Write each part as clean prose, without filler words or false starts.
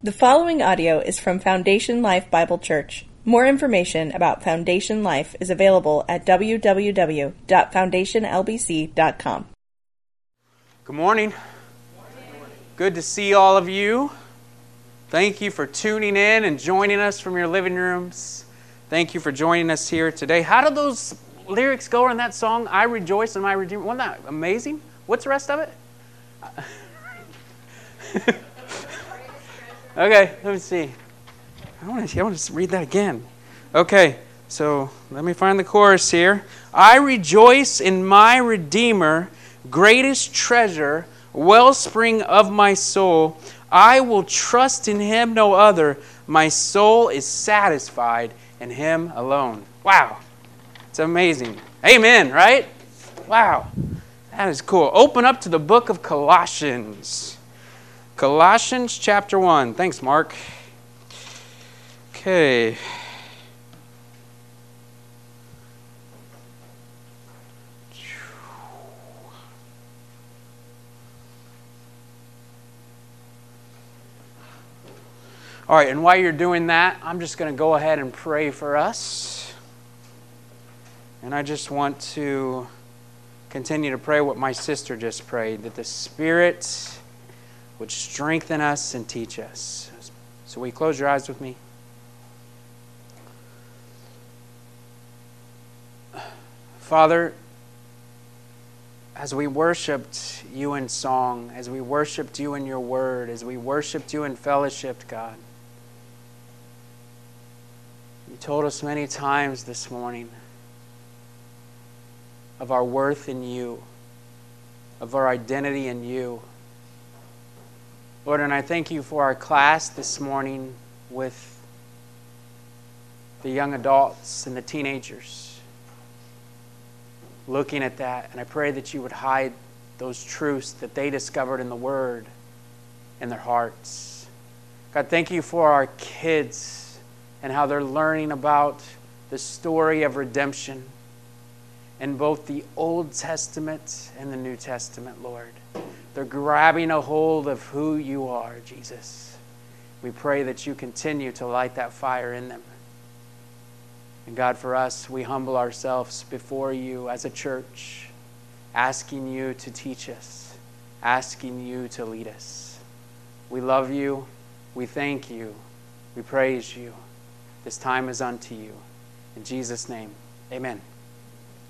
The following audio is from Foundation Life Bible Church. More information about Foundation Life is available at www.foundationlbc.com. Good morning. Good to see all of you. Thank you for tuning in and joining us from your living rooms. Thank you for joining us here today. How did those lyrics go in that song, I Rejoice in My Redeemer? Wasn't that amazing? What's the rest of it? Okay, let me see. I want to read that again. Okay, so let me find the chorus here. I rejoice in my Redeemer, greatest treasure, wellspring of my soul. I will trust in him, no other. My soul is satisfied in him alone. Wow, it's amazing. Amen, right? Wow, that is cool. Open up to the book of Colossians. Colossians chapter 1. Thanks, Mark. Okay. All right, and while you're doing that, I'm just going to go ahead and pray for us. And I just want to continue to pray what my sister just prayed, that the Spirit would strengthen us and teach us. So will you close your eyes with me? Father, as we worshiped you in song, as we worshiped you in your word, as we worshiped you in fellowship, God, you told us many times this morning of our worth in you, of our identity in you. Lord, and I thank you for our class this morning with the young adults and the teenagers. Looking at that, and I pray that you would hide those truths that they discovered in the Word in their hearts. God, thank you for our kids and how they're learning about the story of redemption in both the Old Testament and the New Testament, Lord. They're grabbing a hold of who you are, Jesus. We pray that you continue to light that fire in them. And God, for us, we humble ourselves before you as a church, asking you to teach us, asking you to lead us. We love you. We thank you. We praise you. This time is unto you. In Jesus' name, amen.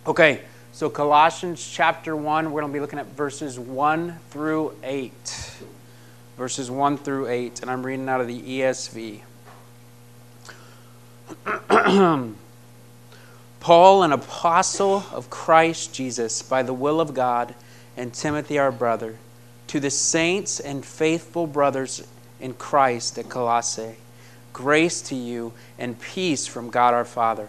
Okay. So Colossians chapter 1, we're going to be looking at verses 1 through 8. Verses 1 through 8, and I'm reading out of the ESV. Paul, an apostle of Christ Jesus, by the will of God, and Timothy our brother, to the saints and faithful brothers in Christ at Colossae, grace to you and peace from God our Father.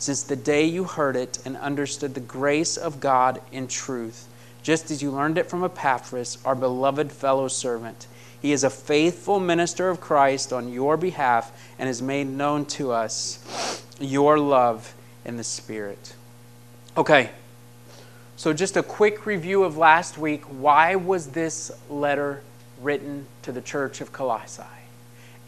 since the day you heard it and understood the grace of God in truth, just as you learned it from Epaphras, our beloved fellow servant. He is a faithful minister of Christ on your behalf and has made known to us your love in the Spirit. Okay, so just a quick review of last week. Why was this letter written to the church of Colossae?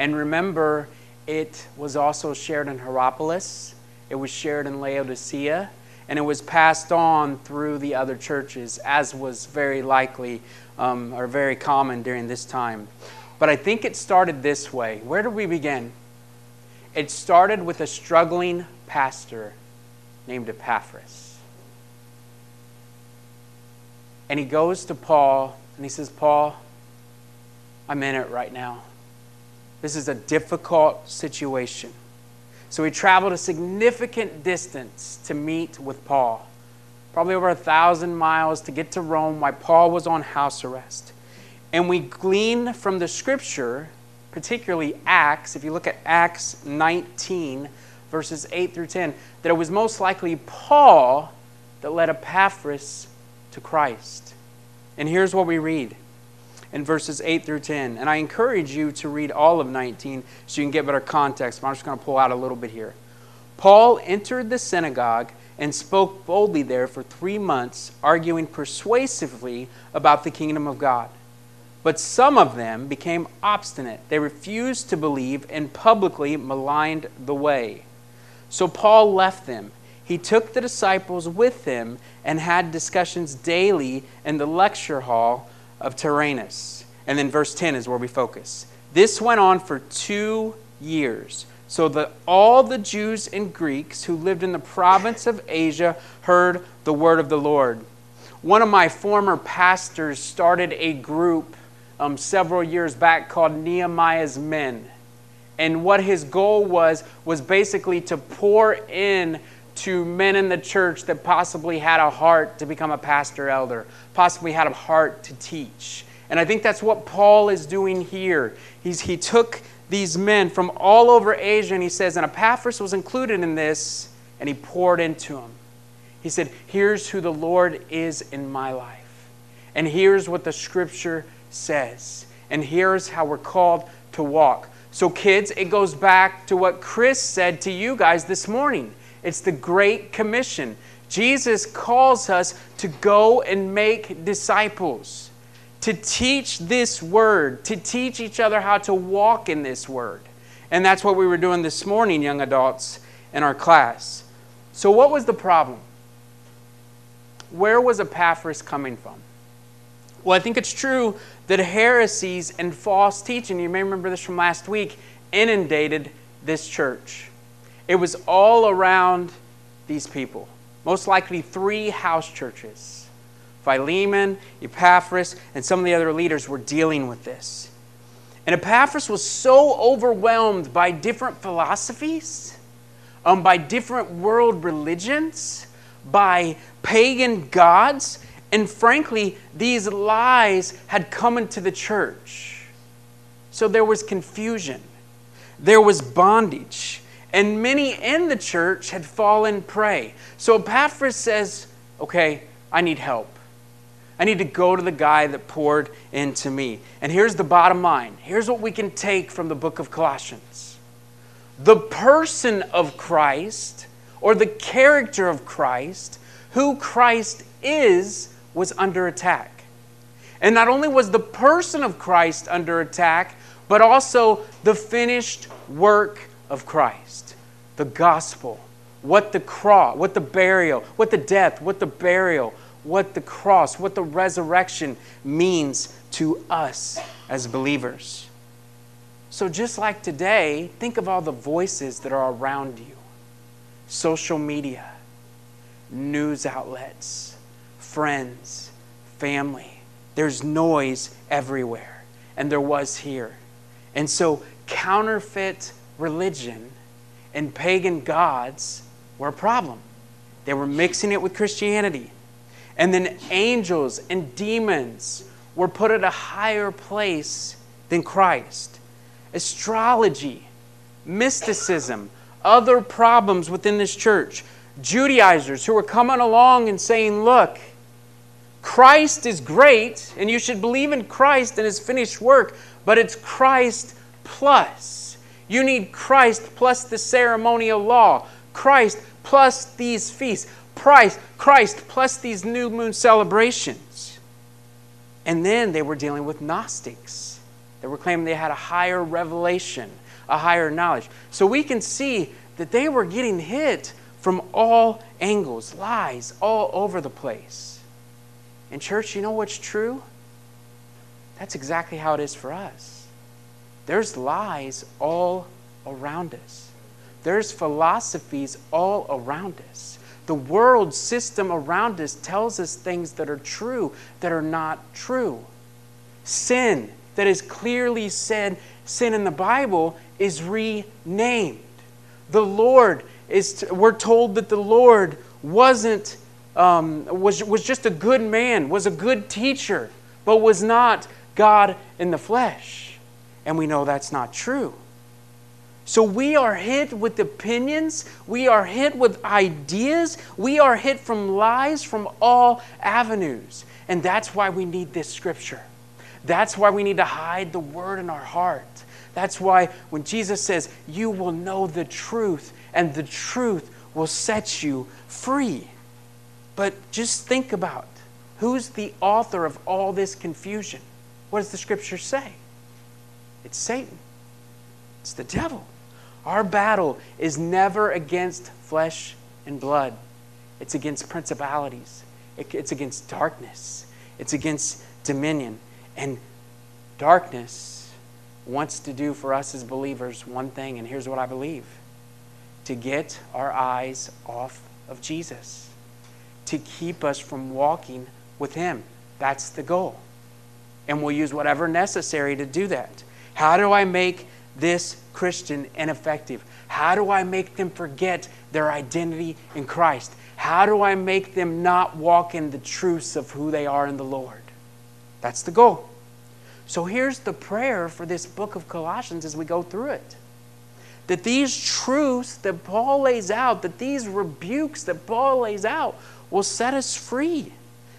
And remember, it was also shared in Hierapolis. It was shared in Laodicea, and it was passed on through the other churches, as was very likely or very common during this time. But I think it started this way. Where did we begin? It started with a struggling pastor named Epaphras. And he goes to Paul, and he says, Paul, I'm in it right now. This is a difficult situation. So he traveled a significant distance to meet with Paul, probably over 1,000 miles to get to Rome while Paul was on house arrest. And we glean from the scripture particularly Acts, if you look at Acts 19, verses 8 through 10, that it was most likely Paul that led Epaphras to Christ. And here's what we read in verses 8 through 10. And I encourage you to read all of 19 so you can get better context, but I'm just going to pull out a little bit here. Paul entered the synagogue and spoke boldly there for 3 months, arguing persuasively about the kingdom of God. But some of them became obstinate. They refused to believe and publicly maligned the way. So Paul left them. He took the disciples with him and had discussions daily in the lecture hall of Tyrannus. And then verse 10 is where we focus. This went on for 2 years, so that all the Jews and Greeks who lived in the province of Asia heard the word of the Lord. One of my former pastors started a group several years back called Nehemiah's Men. And what his goal was basically to pour in to men in the church that possibly had a heart to become a pastor elder, possibly had a heart to teach. And I think that's what Paul is doing here. He took these men from all over Asia, and he says, and Epaphras was included in this, and he poured into them. He said, here's who the Lord is in my life. And here's what the Scripture says. And here's how we're called to walk. So kids, it goes back to what Chris said to you guys this morning. It's the Great Commission. Jesus calls us to go and make disciples, to teach this word, to teach each other how to walk in this word. And that's what we were doing this morning, young adults, in our class. So what was the problem? Where was Epaphras coming from? Well, I think it's true that heresies and false teaching, you may remember this from last week, inundated this church. It was all around these people. Most likely 3 house churches. Philemon, Epaphras, and some of the other leaders were dealing with this. And Epaphras was so overwhelmed by different philosophies, by different world religions, by pagan gods, and frankly, these lies had come into the church. So there was confusion. There was bondage. And many in the church had fallen prey. So Epaphras says, okay, I need help. I need to go to the guy that poured into me. And here's the bottom line. Here's what we can take from the book of Colossians. The person of Christ, or the character of Christ, who Christ is, was under attack. And not only was the person of Christ under attack, but also the finished work of Christ, the gospel, what the cross, what the burial, what the death, what the burial, what the cross, what the resurrection means to us as believers. So just like today, think of all the voices that are around you. Social media, news outlets, friends, family. There's noise everywhere, and there was here. And so counterfeit religion and pagan gods were a problem. They were mixing it with Christianity. And then angels and demons were put at a higher place than Christ. Astrology, mysticism, other problems within this church. Judaizers who were coming along and saying, look, Christ is great, and you should believe in Christ and His finished work, but it's Christ plus. You need Christ plus the ceremonial law, Christ plus these feasts, Christ plus these new moon celebrations. And then they were dealing with Gnostics. They were claiming they had a higher revelation, a higher knowledge. So we can see that they were getting hit from all angles, lies all over the place. And church, you know what's true? That's exactly how it is for us. There's lies all around us. There's philosophies all around us. The world system around us tells us things that are true that are not true. Sin that is clearly said, sin in the Bible, is renamed. The Lord is, we're told that the Lord wasn't, was just a good man, was a good teacher, but was not God in the flesh. and we know that's not true. So we are hit with opinions, we are hit with ideas, we are hit from lies from all avenues. And that's why we need this scripture. That's why we need to hide the word in our heart. That's why when Jesus says, you will know the truth and the truth will set you free. But just think about, who's the author of all this confusion? What does the scripture say? It's Satan. It's the devil. Our battle is never against flesh and blood. It's against principalities. It's against darkness. It's against dominion. And darkness wants to do for us as believers one thing, and here's what I believe: to get our eyes off of Jesus, to keep us from walking with him. That's the goal. And we'll use whatever necessary to do that. How do I make this Christian ineffective? How do I make them forget their identity in Christ? How do I make them not walk in the truths of who they are in the Lord? That's the goal. So here's the prayer for this book of Colossians as we go through it. That these truths that Paul lays out, that these rebukes that Paul lays out will set us free.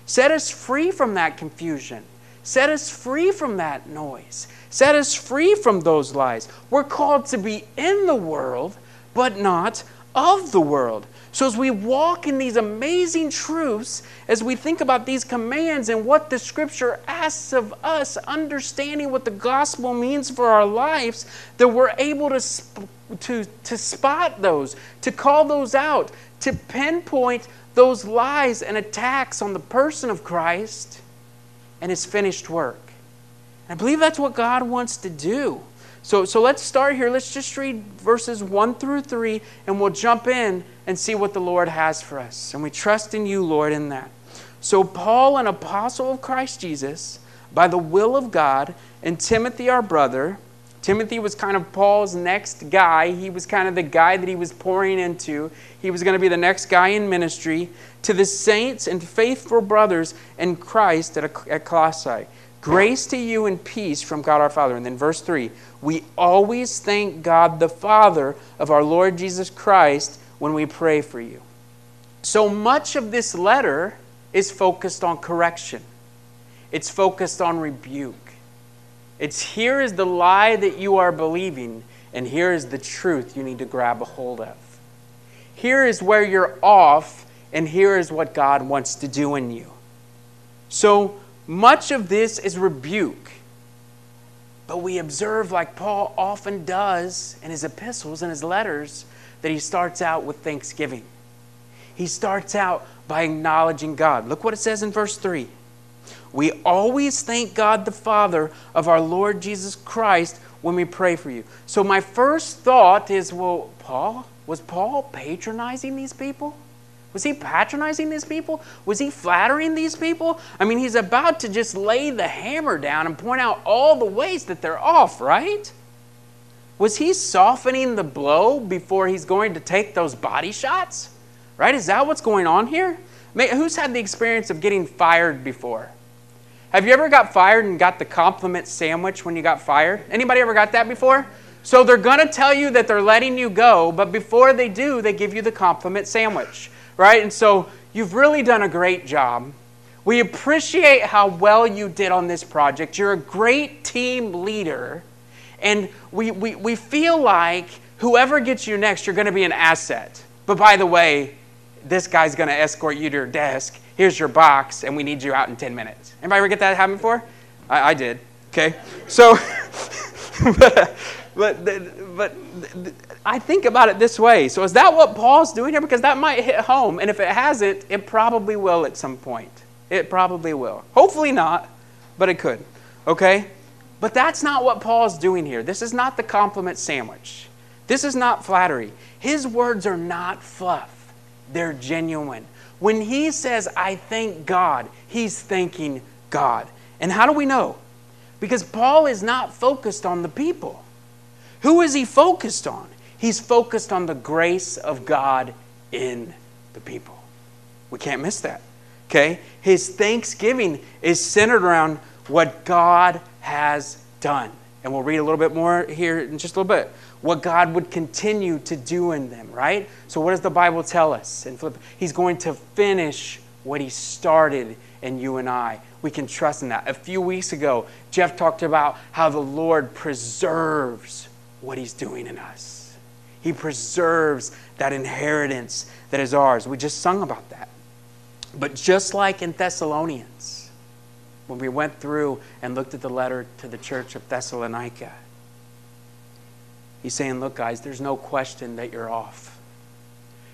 Set us free from that confusion. Set us free from that noise. Set us free from those lies. We're called to be in the world, but not of the world. So as we walk in these amazing truths, as we think about these commands and what the scripture asks of us, understanding what the gospel means for our lives, that we're able to spot those, to call those out, to pinpoint those lies and attacks on the person of Christ and his finished work. And I believe that's what God wants to do. So let's start here. Let's just read verses 1-3, and we'll jump in and see what the Lord has for us. And we trust in you, Lord, in that. So Paul, an apostle of Christ Jesus, by the will of God, and Timothy, our brother. Timothy was kind of Paul's next guy. He was kind of the guy that he was pouring into. He was going to be the next guy in ministry. To the saints and faithful brothers in Christ at Colossae. Grace to you and peace from God our Father. And then verse 3, we always thank God the Father of our Lord Jesus Christ when we pray for you. So much of this letter is focused on correction. It's focused on rebuke. It's here is the lie that you are believing, and here is the truth you need to grab a hold of. Here is where you're off, and here is what God wants to do in you. So much of this is rebuke, but we observe, like Paul often does in his epistles and his letters, that he starts out with thanksgiving. He starts out by acknowledging God. Look what it says in verse 3. We always thank God the Father of our Lord Jesus Christ when we pray for you. So my first thought is, well, was Paul patronizing these people? Was he patronizing these people? Was he flattering these people? I mean, he's about to just lay the hammer down and point out all the ways that they're off, right? Was he softening the blow before he's going to take those body shots? Right? Is that what's going on here? Who's had the experience of getting fired before? Have you ever got fired and got the compliment sandwich when you got fired? Anybody ever got that before? So they're going to tell you that they're letting you go, but before they do, they give you the compliment sandwich. Right? And so you've really done a great job. We appreciate how well you did on this project. You're a great team leader. And we feel like whoever gets you next, you're going to be an asset. But by the way, this guy's going to escort you to your desk. Here's your box, and we need you out in 10 minutes. Anybody ever get that happen before? I did. Okay? So, but I think about it this way. So is that what Paul's doing here? Because that might hit home. And if it hasn't, it probably will at some point. It probably will. Hopefully not, but it could. Okay? But that's not what Paul's doing here. This is not the compliment sandwich. This is not flattery. His words are not fluff. They're genuine. When he says, I thank God, he's thanking God. And how do we know? Because Paul is not focused on the people. Who is he focused on? He's focused on the grace of God in the people. We can't miss that. Okay? His thanksgiving is centered around what God has done. And we'll read a little bit more here in just a little bit. What God would continue to do in them, right? So what does the Bible tell us? In Philippians, he's going to finish what he started in you and I. We can trust in that. A few weeks ago, Jeff talked about how the Lord preserves what he's doing in us. He preserves that inheritance that is ours. We just sung about that. But just like in Thessalonians, when we went through and looked at the letter to the church of Thessalonica, he's saying, look, guys, there's no question that you're off.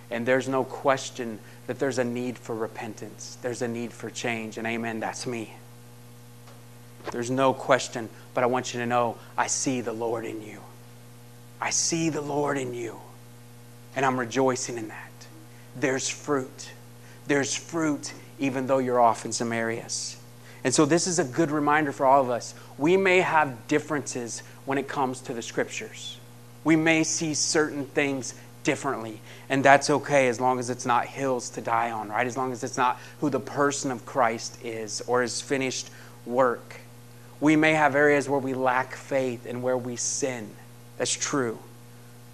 And there's no question that there's a need for repentance. There's a need for change. And amen, that's me. There's no question, but I want you to know, I see the Lord in you. I see the Lord in you. And I'm rejoicing in that. There's fruit. There's fruit even though you're off in some areas. And so this is a good reminder for all of us. We may have differences when it comes to the scriptures. We may see certain things differently, and that's okay as long as it's not hills to die on, right? As long as it's not who the person of Christ is or his finished work. We may have areas where we lack faith and where we sin. That's true.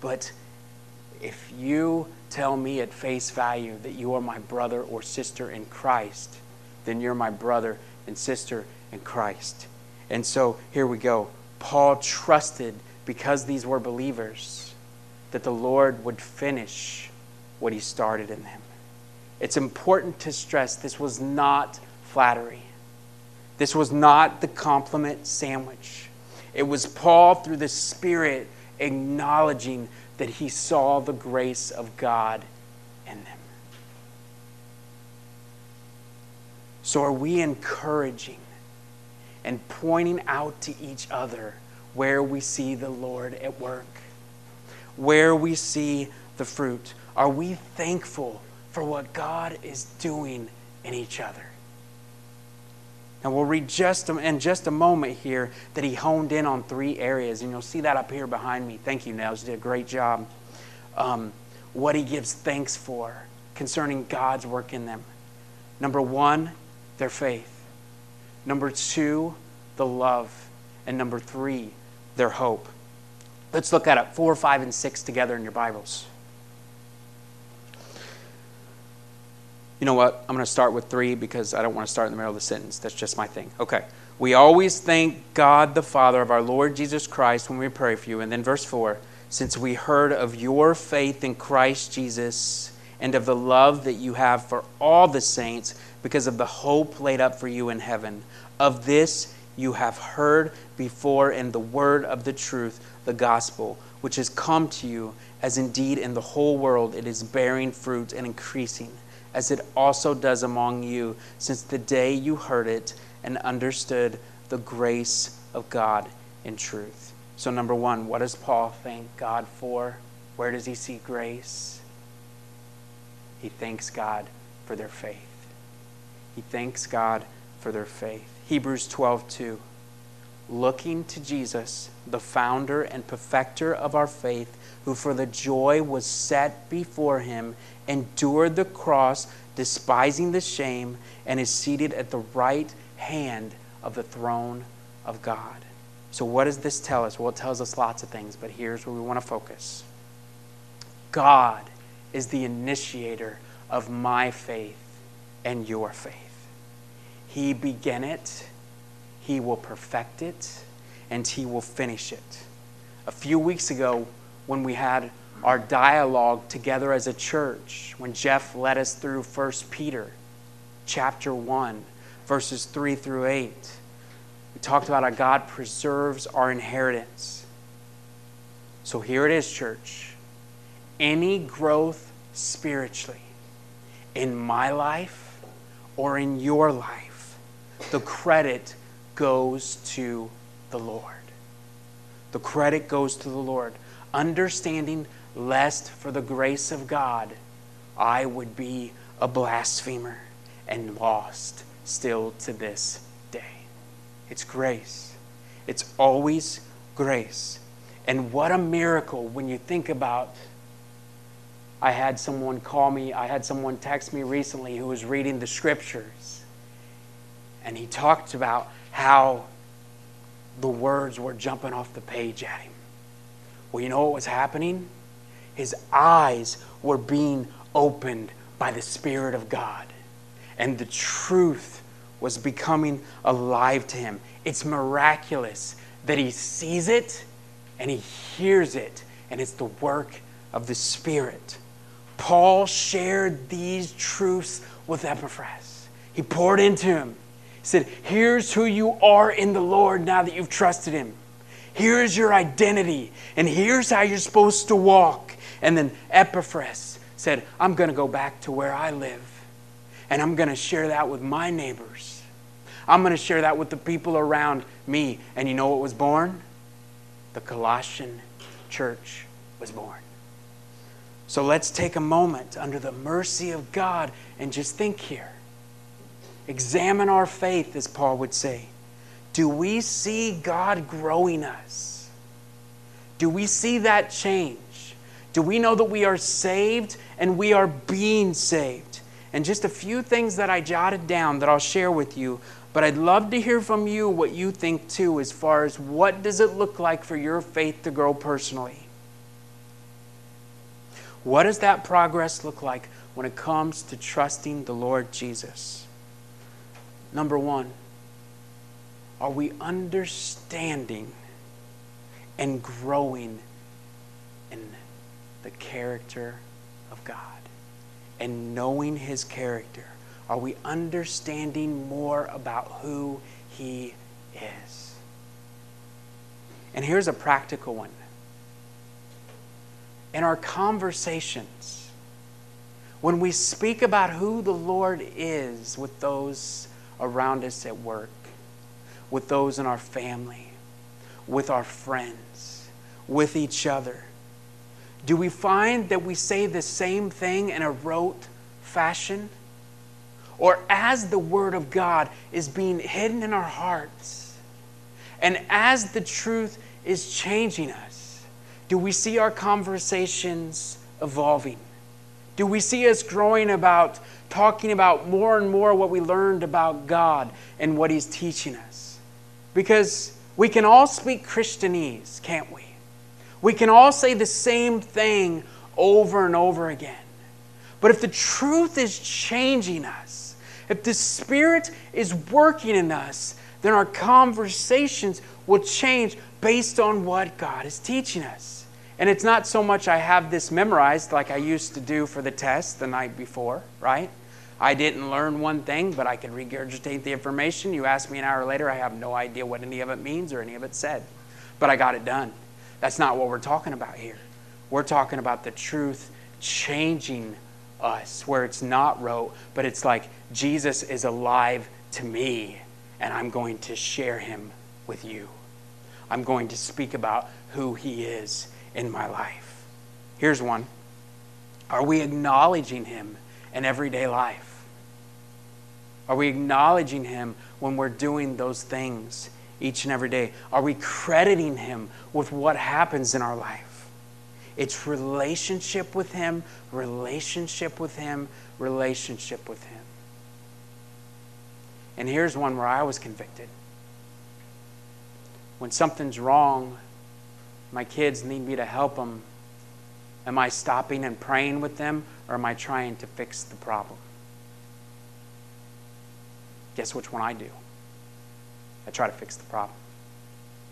But if you tell me at face value that you are my brother or sister in Christ, then you're my brother and sister in Christ. And so here we go. Paul trusted, because these were believers, that the Lord would finish what he started in them. It's important to stress this was not flattery. This was not the compliment sandwich. It was Paul, through the Spirit, acknowledging that he saw the grace of God in them. So are we encouraging and pointing out to each other where we see the Lord at work, where we see the fruit? Are we thankful for what God is doing in each other? And we'll read in just a moment here that he honed in on three areas, and you'll see that up here behind me. Thank you, Nels. You did a great job. What he gives thanks for concerning God's work in them. Number one, their faith. Number two, the love. And number three, their hope. Let's look at it, 4, 5, and 6 together in your Bibles. You know what? I'm going to start with 3 because I don't want to start in the middle of the sentence. That's just my thing. Okay. We always thank God the Father of our Lord Jesus Christ when we pray for you. And then verse 4, since we heard of your faith in Christ Jesus and of the love that you have for all the saints because of the hope laid up for you in heaven. Of this you have heard before in the word of the truth, the gospel, which has come to you, as indeed in the whole world it is bearing fruit and increasing, as it also does among you, since the day you heard it and understood the grace of God in truth. So number one, what does Paul thank God for? Where does he see grace? He thanks God for their faith. He thanks God for their faith. Hebrews 12:2. Looking to Jesus, the founder and perfecter of our faith, who for the joy was set before him, endured the cross, despising the shame, and is seated at the right hand of the throne of God. So what does this tell us? Well, it tells us lots of things, but here's where we want to focus. God is the initiator of my faith and your faith. He began it, he will perfect it, and he will finish it. A few weeks ago, when we had our dialogue together as a church, when Jeff led us through 1 Peter chapter 1, verses 3 through 8, we talked about how God preserves our inheritance. So here it is, church. Any growth spiritually in my life or in your life, the credit goes to the Lord. The credit goes to the Lord. Understanding, lest for the grace of God, I would be a blasphemer and lost still to this day. It's grace. It's always grace. And what a miracle when you think about, I had someone call me, I had someone text me recently who was reading the scriptures. And he talked about how the words were jumping off the page at him. Well, you know what was happening? His eyes were being opened by the Spirit of God. And the truth was becoming alive to him. It's miraculous that he sees it and he hears it. And it's the work of the Spirit. Paul shared these truths with Epaphras. He poured into him. He said, here's who you are in the Lord now that you've trusted him. Here's your identity. And here's how you're supposed to walk. And then Epaphras said, I'm going to go back to where I live. And I'm going to share that with my neighbors. I'm going to share that with the people around me. And you know what was born? The Colossian church was born. So let's take a moment under the mercy of God and just think here. Examine our faith, as Paul would say. Do we see God growing us? Do we see that change? Do we know that we are saved and we are being saved? And just a few things that I jotted down that I'll share with you, but I'd love to hear from you what you think too, as far as what does it look like for your faith to grow personally? What does that progress look like when it comes to trusting the Lord Jesus? Number one, are we understanding and growing in the character of God and knowing his character? Are we understanding more about who he is? And here's a practical one. In our conversations, when we speak about who the Lord is with those around us at work, with those in our family, with our friends, with each other, do we find that we say the same thing in a rote fashion? Or as the Word of God is being hidden in our hearts, and as the truth is changing us, do we see our conversations evolving? Do we see us growing about talking about more and more what we learned about God and what He's teaching us? Because we can all speak Christianese, can't we? We can all say the same thing over and over again. But if the truth is changing us, if the Spirit is working in us, then our conversations will change based on what God is teaching us. And it's not so much I have this memorized like I used to do for the test the night before, right? I didn't learn one thing, but I could regurgitate the information. You ask me an hour later, I have no idea what any of it means or any of it said. But I got it done. That's not what we're talking about here. We're talking about the truth changing us, where it's not rote, but it's like Jesus is alive to me, and I'm going to share him with you. I'm going to speak about who he is in my life. Here's one. Are we acknowledging him in everyday life? Are we acknowledging him when we're doing those things each and every day? Are we crediting him with what happens in our life? It's relationship with him, relationship with him, relationship with him. And here's one where I was convicted. When something's wrong, my kids need me to help them. Am I stopping and praying with them, or am I trying to fix the problem? Guess which one I do? I try to fix the problem.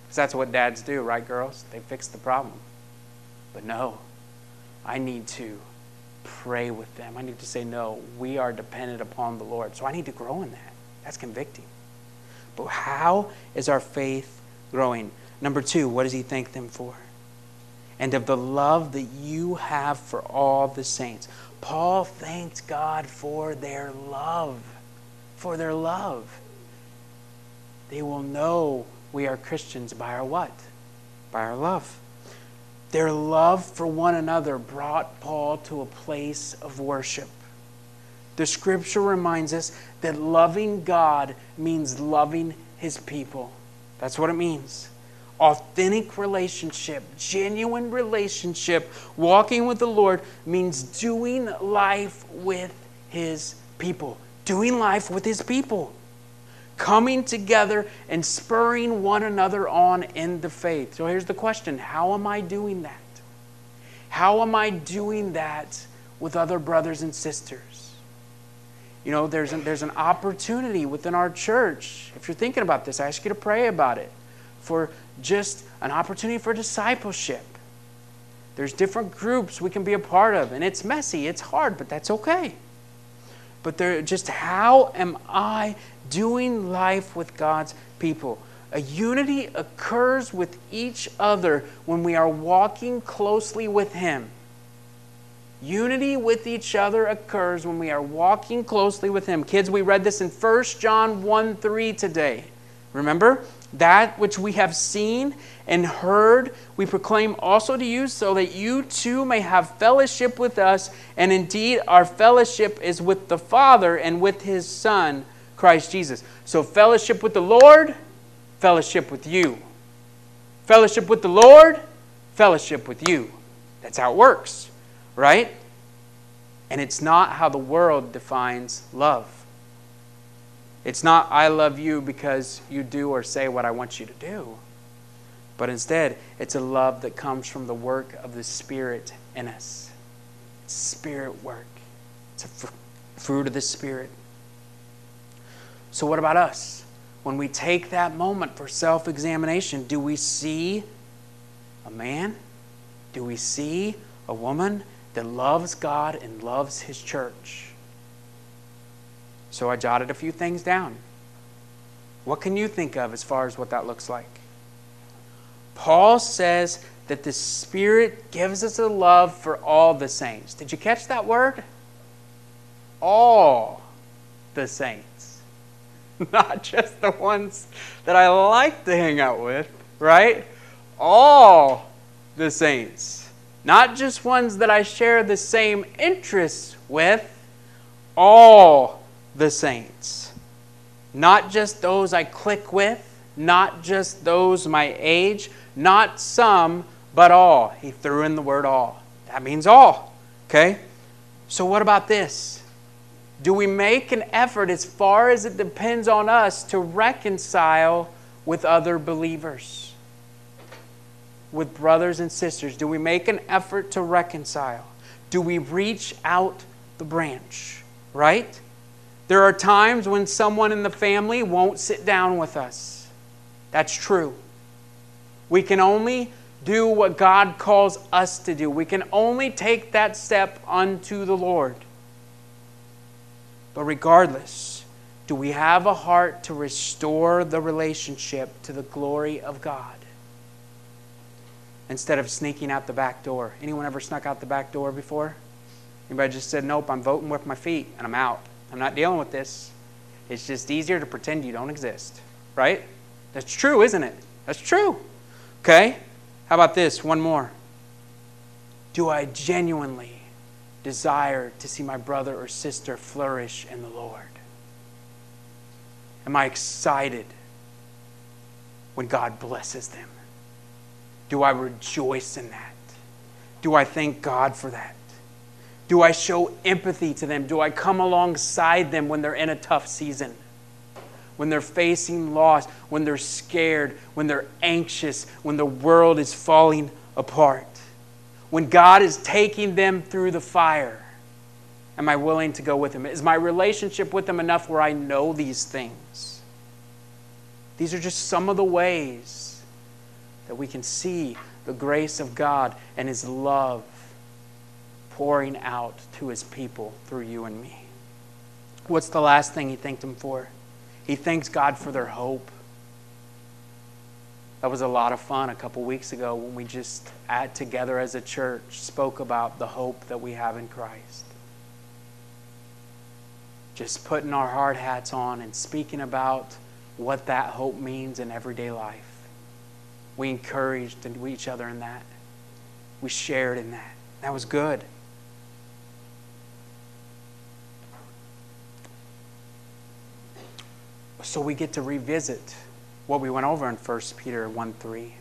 Because that's what dads do, right, girls? They fix the problem. But no, I need to pray with them. I need to say, no, we are dependent upon the Lord. So I need to grow in that. That's convicting. But how is our faith growing? Number two, what does he thank them for? And of the love that you have for all the saints. Paul thanked God for their love. For their love. They will know we are Christians by our what? By our love. Their love for one another brought Paul to a place of worship. The scripture reminds us that loving God means loving his people. That's what it means. Authentic relationship, genuine relationship, walking with the Lord means doing life with his people. Doing life with his people. coming together and spurring one another on in the faith. So here's the question. How am I doing that? How am I doing that with other brothers and sisters? You know, there's an opportunity within our church. If you're thinking about this, I ask you to pray about it. For just an opportunity for discipleship. There's different groups we can be a part of. And it's messy, it's hard, but that's okay. But just how am I doing life with God's people? A unity occurs with each other when we are walking closely with Him. Unity with each other occurs when we are walking closely with Him. Kids, we read this in 1 John 1:3 today. Remember? That which we have seen and heard, we proclaim also to you, so that you too may have fellowship with us. And indeed, our fellowship is with the Father and with His Son, Christ Jesus. So fellowship with the Lord, fellowship with you. Fellowship with the Lord, fellowship with you. That's how it works, right? And it's not how the world defines love. It's not, I love you because you do or say what I want you to do. But instead, it's a love that comes from the work of the Spirit in us. It's Spirit work. It's a fruit of the Spirit. So what about us? When we take that moment for self-examination, do we see a man? Do we see a woman that loves God and loves His church? So I jotted a few things down. What can you think of as far as what that looks like? Paul says that the Spirit gives us a love for all the saints. Did you catch that word? All the saints. Not just the ones that I like to hang out with, right? All the saints. Not just ones that I share the same interests with. All the saints. Not just those I click with, not just those my age, not some, but all. He threw in the word all. That means all. Okay? So what about this? Do we make an effort as far as it depends on us to reconcile with other believers? With brothers and sisters? Do we make an effort to reconcile? Do we reach out the branch? Right? There are times when someone in the family won't sit down with us. That's true. We can only do what God calls us to do. We can only take that step unto the Lord. But regardless, do we have a heart to restore the relationship to the glory of God? Instead of sneaking out the back door. Anyone ever snuck out the back door before? Anybody just said, nope, I'm voting with my feet and I'm out. I'm not dealing with this. It's just easier to pretend you don't exist, right? That's true, isn't it? That's true. Okay? How about this? One more. Do I genuinely desire to see my brother or sister flourish in the Lord? Am I excited when God blesses them? Do I rejoice in that? Do I thank God for that? Do I show empathy to them? Do I come alongside them when they're in a tough season? When they're facing loss? When they're scared? When they're anxious? When the world is falling apart? When God is taking them through the fire? Am I willing to go with them? Is my relationship with them enough where I know these things? These are just some of the ways that we can see the grace of God and His love pouring out to His people through you and me. What's the last thing he thanked Him for? He thanks God for their hope. That was a lot of fun a couple weeks ago when we just together as a church spoke about the hope that we have in Christ. Just putting our hard hats on and speaking about what that hope means in everyday life. We encouraged each other in that. We shared in that. That was good. So we get to revisit what we went over in 1 Peter 1:3.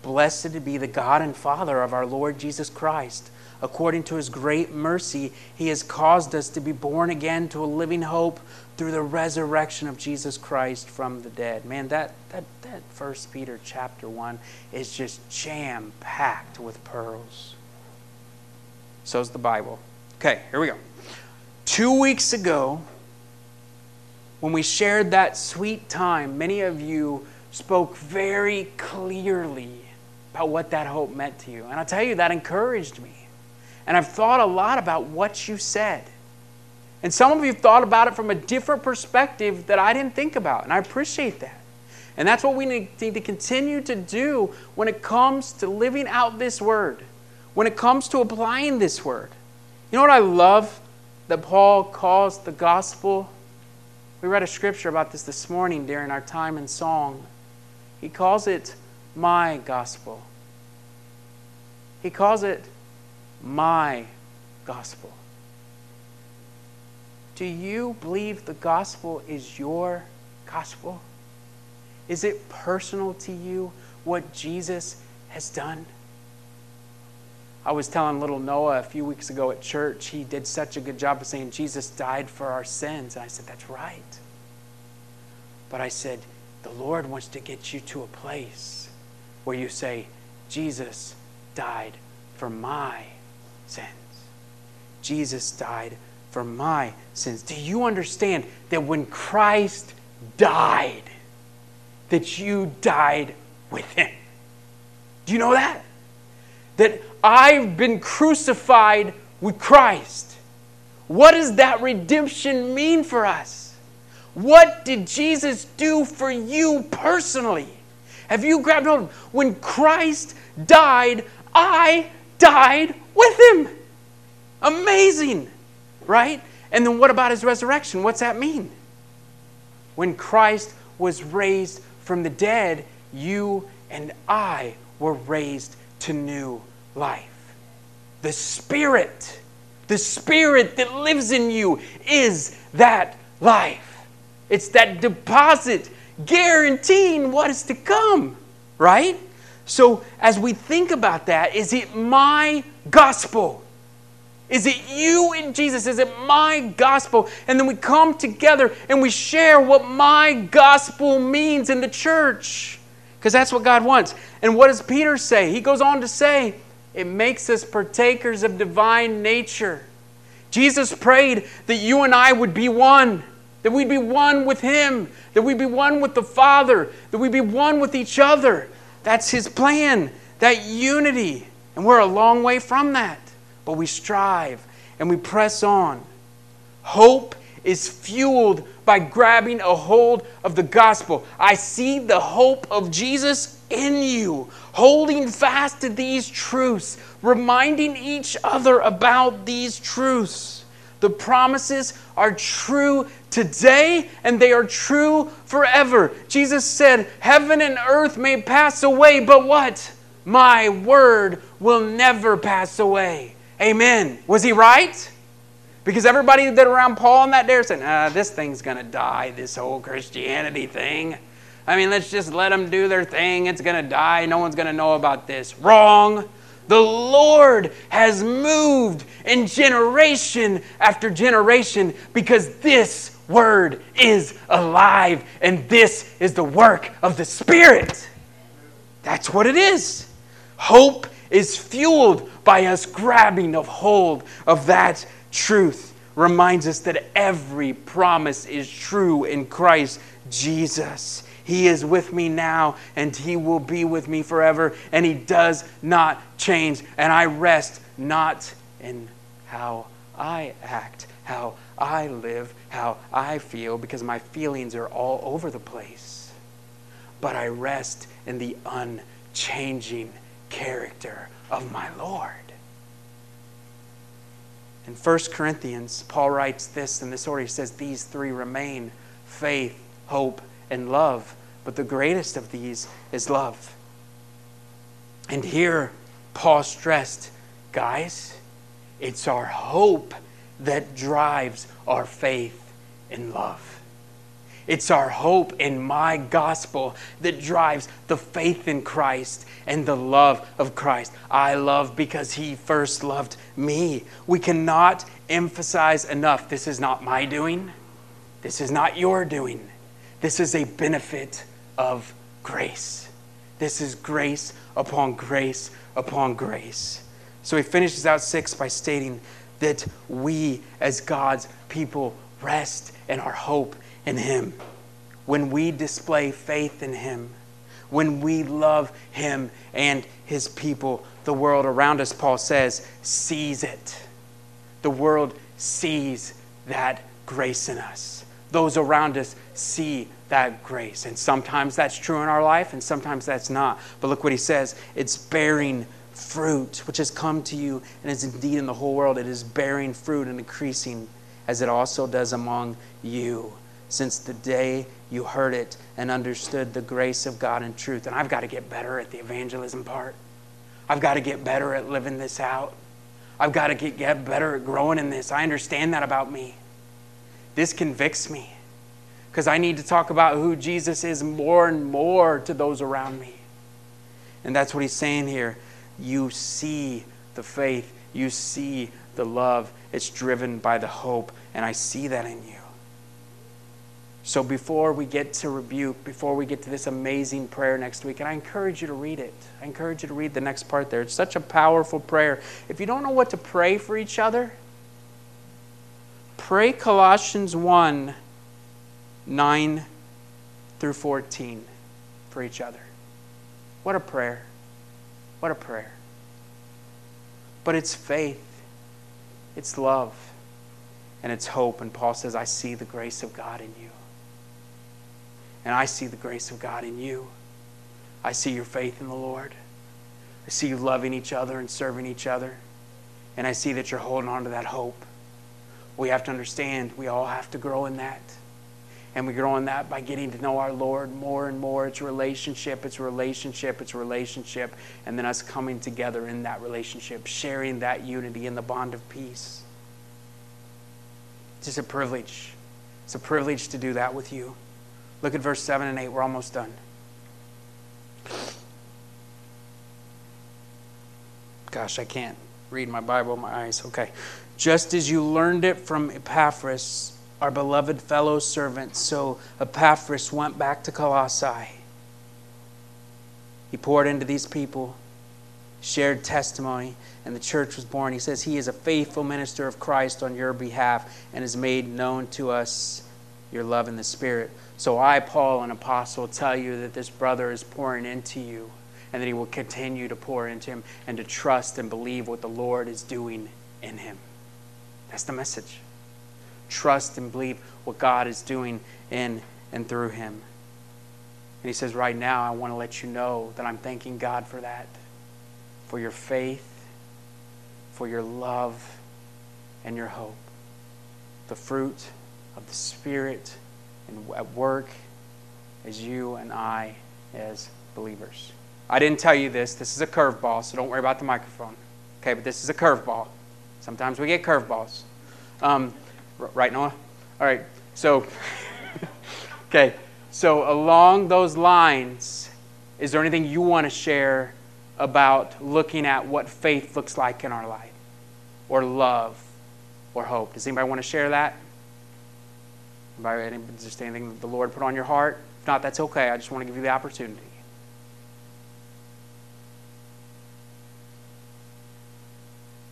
Blessed be the God and Father of our Lord Jesus Christ, according to his great mercy, he has caused us to be born again to a living hope through the resurrection of Jesus Christ from the dead. Man, that 1 Peter chapter 1 is just jam-packed with pearls. So is the Bible. Okay, here we go. 2 weeks ago, when we shared that sweet time, many of you spoke very clearly about what that hope meant to you. And I'll tell you, that encouraged me. And I've thought a lot about what you said. And some of you thought about it from a different perspective that I didn't think about. And I appreciate that. And that's what we need to continue to do when it comes to living out this word, when it comes to applying this word. You know what I love that Paul calls the gospel? We read a scripture about this morning during our time in song. He calls it my gospel. He calls it my gospel. Do you believe the gospel is your gospel? Is it personal to you, what Jesus has done? I was telling little Noah a few weeks ago at church, he did such a good job of saying Jesus died for our sins. And I said, that's right. But I said, the Lord wants to get you to a place where you say, Jesus died for my sins. Jesus died for my sins. Do you understand that when Christ died, that you died with him? Do you know that? That I've been crucified with Christ. What does that redemption mean for us? What did Jesus do for you personally? Have you grabbed hold of him? When Christ died, I died with him. Amazing, right? And then what about his resurrection? What's that mean? When Christ was raised from the dead, you and I were raised to new life. The Spirit that lives in you is that life. It's that deposit guaranteeing what is to come, right? So as we think about that, is it my gospel? Is it you and Jesus? Is it my gospel? And then we come together and we share what my gospel means in the church. Because that's what God wants. And what does Peter say? He goes on to say, it makes us partakers of divine nature. Jesus prayed that you and I would be one. That we'd be one with him. That we'd be one with the Father. That we'd be one with each other. That's his plan. That unity. And we're a long way from that. But we strive and we press on. Hope is fueled by grabbing a hold of the gospel. I see the hope of Jesus in you, holding fast to these truths, reminding each other about these truths. The promises are true today, and they are true forever. Jesus said, heaven and earth may pass away, but what? My word will never pass away. Amen. Was he right? Because everybody that around Paul on that day said, this thing's going to die, this whole Christianity thing. I mean, let's just let them do their thing. It's going to die. No one's going to know about this. Wrong. The Lord has moved in generation after generation because this word is alive and this is the work of the Spirit. That's what it is. Hope is fueled by us grabbing a hold of that truth. Reminds us that every promise is true in Christ Jesus. He is with me now and he will be with me forever, and he does not change. And I rest not in how I act, how I live, how I feel, because my feelings are all over the place. But I rest in the unchanging character of my Lord. In 1 Corinthians, Paul writes this in this order. He says, these three remain: faith, hope, and love. But the greatest of these is love. And here, Paul stressed, guys, it's our hope that drives our faith in love. It's our hope in my gospel that drives the faith in Christ and the love of Christ. I love because he first loved me. We cannot emphasize enough, this is not my doing. This is not your doing. This is a benefit of grace. This is grace upon grace upon grace. So he finishes out 6 by stating that we as God's people rest in our hope in him. When we display faith in him, when we love him and his people, the world around us, Paul says, sees it. The world sees that grace in us. Those around us see that grace. And sometimes that's true in our life and sometimes that's not. But look what he says, it's bearing fruit, which has come to you and is indeed in the whole world. It is bearing fruit and increasing as it also does among you, since the day you heard it and understood the grace of God in truth. And I've got to get better at the evangelism part. I've got to get better at living this out. I've got to get better at growing in this. I understand that about me. This convicts me because I need to talk about who Jesus is more and more to those around me. And that's what he's saying here. You see the faith. You see the love. It's driven by the hope. And I see that in you. So before we get to rebuke, before we get to this amazing prayer next week, and I encourage you to read it. I encourage you to read the next part there. It's such a powerful prayer. If you don't know what to pray for each other, pray Colossians 1, 9 through 14 for each other. What a prayer. What a prayer. But it's faith, it's love, and it's hope. And Paul says, I see the grace of God in you. And I see the grace of God in you. I see your faith in the Lord. I see you loving each other and serving each other. And I see that you're holding on to that hope. We have to understand we all have to grow in that. And we grow in that by getting to know our Lord more and more. It's relationship, it's relationship, it's relationship. And then us coming together in that relationship, sharing that unity in the bond of peace. It's just a privilege. It's a privilege to do that with you. Look at verse 7 and 8. We're almost done. Gosh, I can't read my Bible, my eyes. Okay. Just as you learned it from Epaphras, our beloved fellow servant. So Epaphras went back to Colossae. He poured into these people, shared testimony, and the church was born. He says, he is a faithful minister of Christ on your behalf and has made known to us your love in the Spirit. So I, Paul, an apostle, tell you that this brother is pouring into you and that he will continue to pour into him and to trust and believe what the Lord is doing in him. That's the message. Trust and believe what God is doing in and through him. And he says, right now, I want to let you know that I'm thanking God for that, for your faith, for your love, and your hope. The fruit of the Spirit and at work as you and I as believers. I didn't tell you this. This is a curveball, so don't worry about the microphone. Okay, but this is a curveball. Sometimes we get curveballs. Right, Noah? All right, so, okay. So along those lines, is there anything you want to share about looking at what faith looks like in our life, or love, or hope? Does anybody want to share that? Anybody, just anything that the Lord put on your heart? If not, that's okay. I just want to give you the opportunity.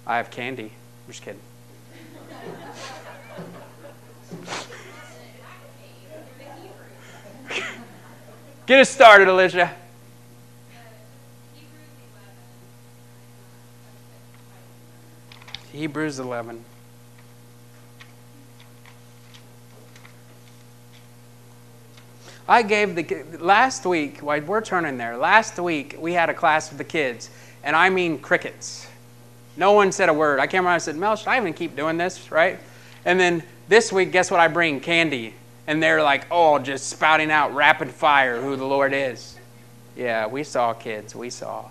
I have candy. I'm just kidding. Get us started, Alicia. Hebrews 11. I gave last week we had a class with the kids, and I mean crickets. No one said a word. I came around and said, Mel, should I even keep doing this, right? And then this week, guess what I bring? Candy. And they're like, oh, just spouting out rapid fire who the Lord is. Yeah, we saw, kids. We saw.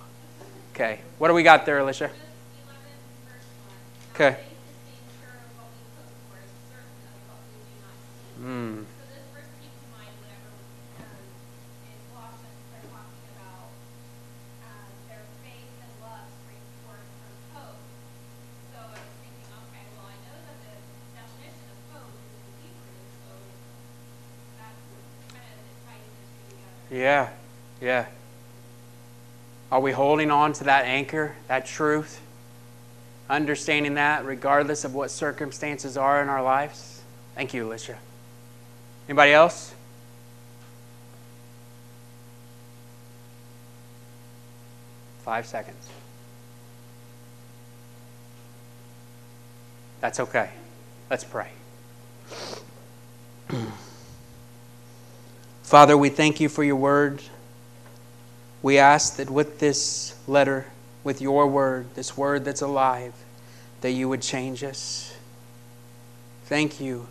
Okay. What do we got there, Alicia? Okay. So this verse keeps in mind Yeah. Are we holding on to that anchor, that truth? Understanding that regardless of what circumstances are in our lives? Thank you, Alicia. Anybody else? Five seconds. That's okay. Let's pray. Father, we thank you for your word. We ask that with this letter, with your word, this word that's alive, that you would change us. Thank you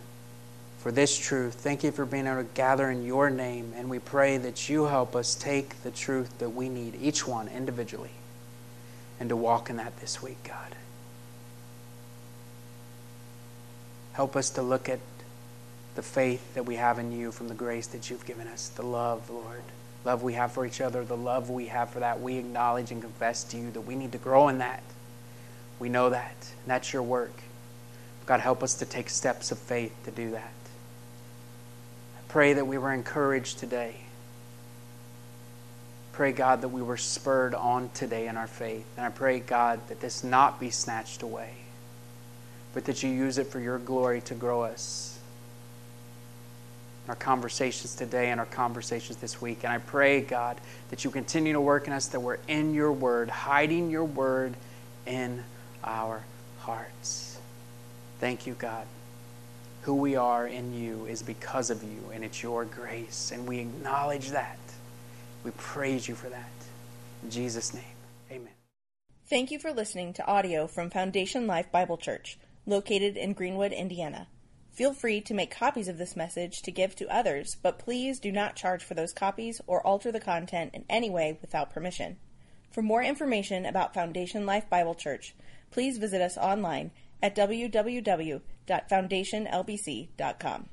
for this truth. Thank you for being able to gather in your name. And we pray that you help us take the truth that we need, each one individually, and to walk in that this week, God. Help us to look at the faith that we have in you from the grace that you've given us, the love, Lord. Love we have for each other, the love we have for that. We acknowledge and confess to you that we need to grow in that. We know that. And that's your work. God, help us to take steps of faith to do that. I pray that we were encouraged today. Pray, God, that we were spurred on today in our faith. And I pray, God, that this not be snatched away, but that you use it for your glory to grow us. Our conversations today and our conversations this week. And I pray, God, that you continue to work in us, that we're in your word, hiding your word in our hearts. Thank you, God. Who we are in you is because of you, and it's your grace. And we acknowledge that. We praise you for that. In Jesus' name, amen. Thank you for listening to audio from Foundation Life Bible Church, located in Greenwood, Indiana. Feel free to make copies of this message to give to others, but please do not charge for those copies or alter the content in any way without permission. For more information about Foundation Life Bible Church, please visit us online at www.foundationlbc.com.